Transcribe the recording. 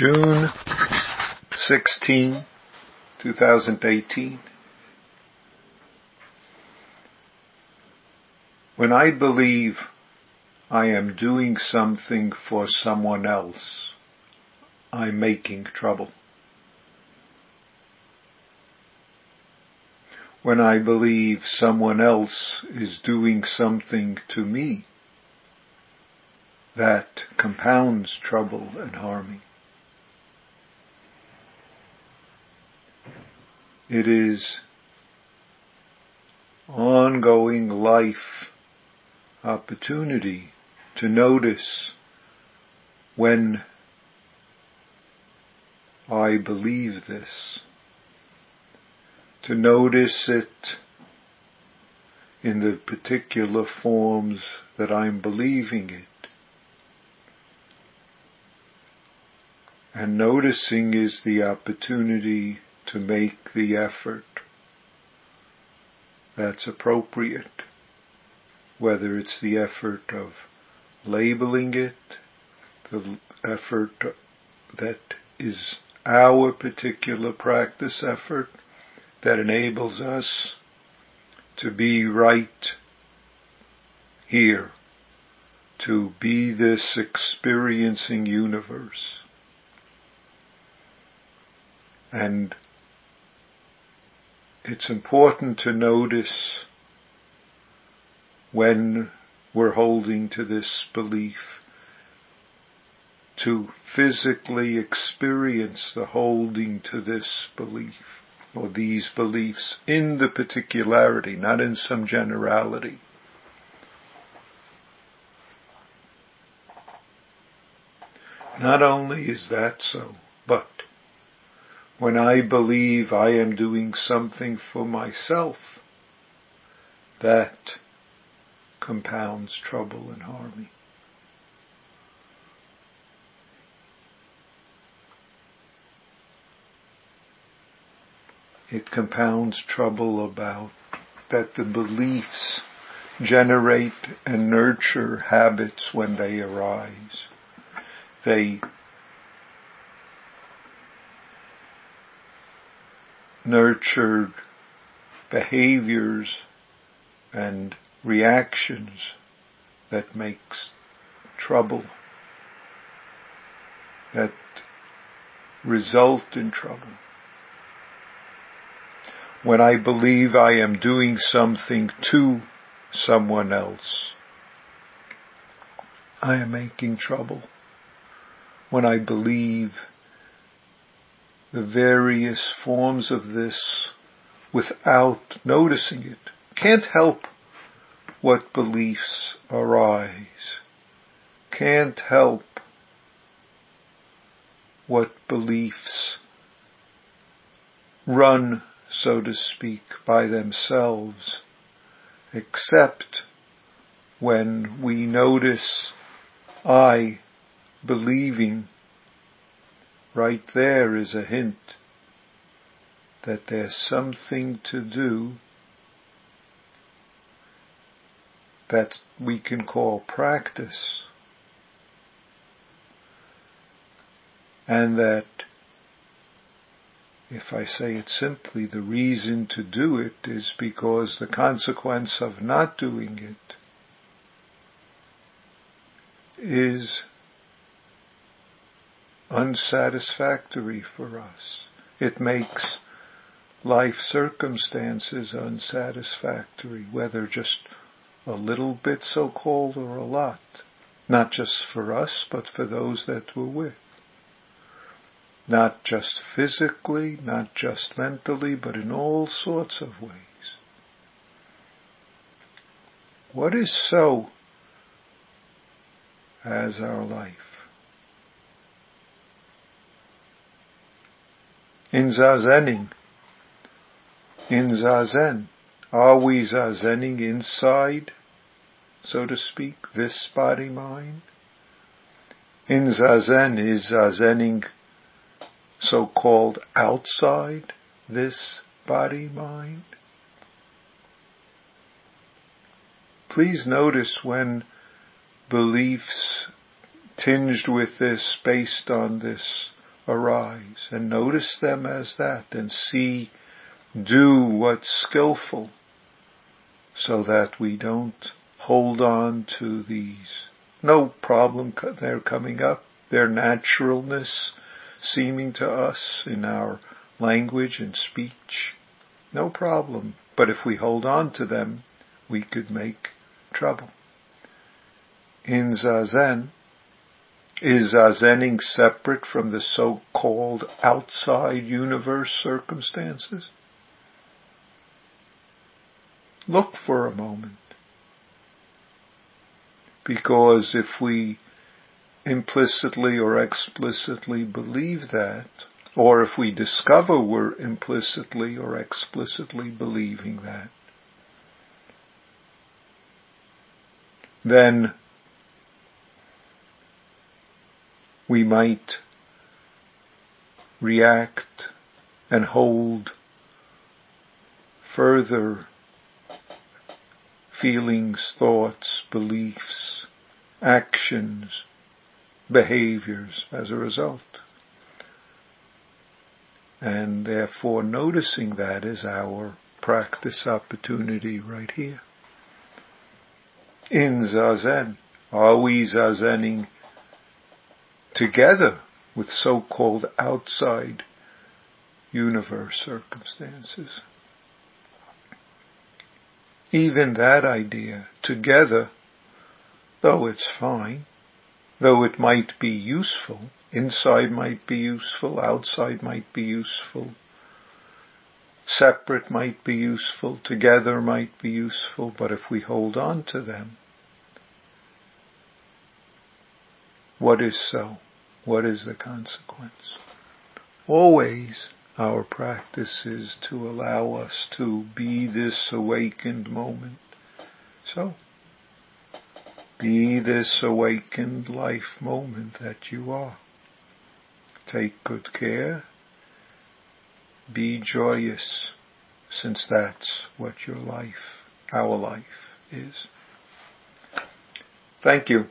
June 16, 2018. When I believe I am doing something for someone else, I'm making trouble. When I believe someone else is doing something to me, that compounds trouble and harming. It is ongoing life opportunity to notice when I believe this, to notice it in the particular forms that I'm believing it. And noticing is the opportunity to make the effort that's appropriate, whether it's the effort of labeling it, the effort that is our particular practice effort that enables us to be right here, to be this experiencing universe. And it's important to notice when we're holding to this belief, to physically experience the holding to this belief, or these beliefs in the particularity, not in some generality. Not only is that so, but when I believe I am doing something for myself, that compounds trouble and harmony. It compounds trouble about that the beliefs generate and nurture habits when they arise. They nurtured behaviors and reactions that makes trouble, that result in trouble. When I believe I am doing something to someone else, I am making trouble. When I believe the various forms of this without noticing it, can't help what beliefs arise, can't help what beliefs run, so to speak, by themselves, except when we notice I believing. Right there is a hint that there's something to do that we can call practice, and that, if I say it simply, the reason to do it is because the consequence of not doing it is unsatisfactory for us. It makes life circumstances unsatisfactory, whether just a little bit so-called or a lot, not just for us, but for those that we're with. Not just physically, not just mentally, but in all sorts of ways. What is so as our life? In Zazen, are we Zazening inside, so to speak, this body-mind? In Zazen, is Zazening so-called outside this body-mind? Please notice when beliefs tinged with this, based on this, arise, and notice them as that, and see, do what's skillful, so that we don't hold on to these. No problem they're coming up, their naturalness seeming to us in our language and speech. No problem. But if we hold on to them, we could make trouble. In Zazen, is Zazening separate from the so-called outside universe circumstances? Look for a moment. Because if we implicitly or explicitly believe that, or if we discover we're implicitly or explicitly believing that, then we might react and hold further feelings, thoughts, beliefs, actions, behaviors as a result. And therefore noticing that is our practice opportunity right here. In Zazen, are we Zazening together with so-called outside universe circumstances? Even that idea, together, though it's fine, though it might be useful, inside might be useful, outside might be useful, separate might be useful, together might be useful, but if we hold on to them, what is so? What is the consequence? Always our practice is to allow us to be this awakened moment. So, be this awakened life moment that you are. Take good care. Be joyous, since that's what your life, our life, is. Thank you.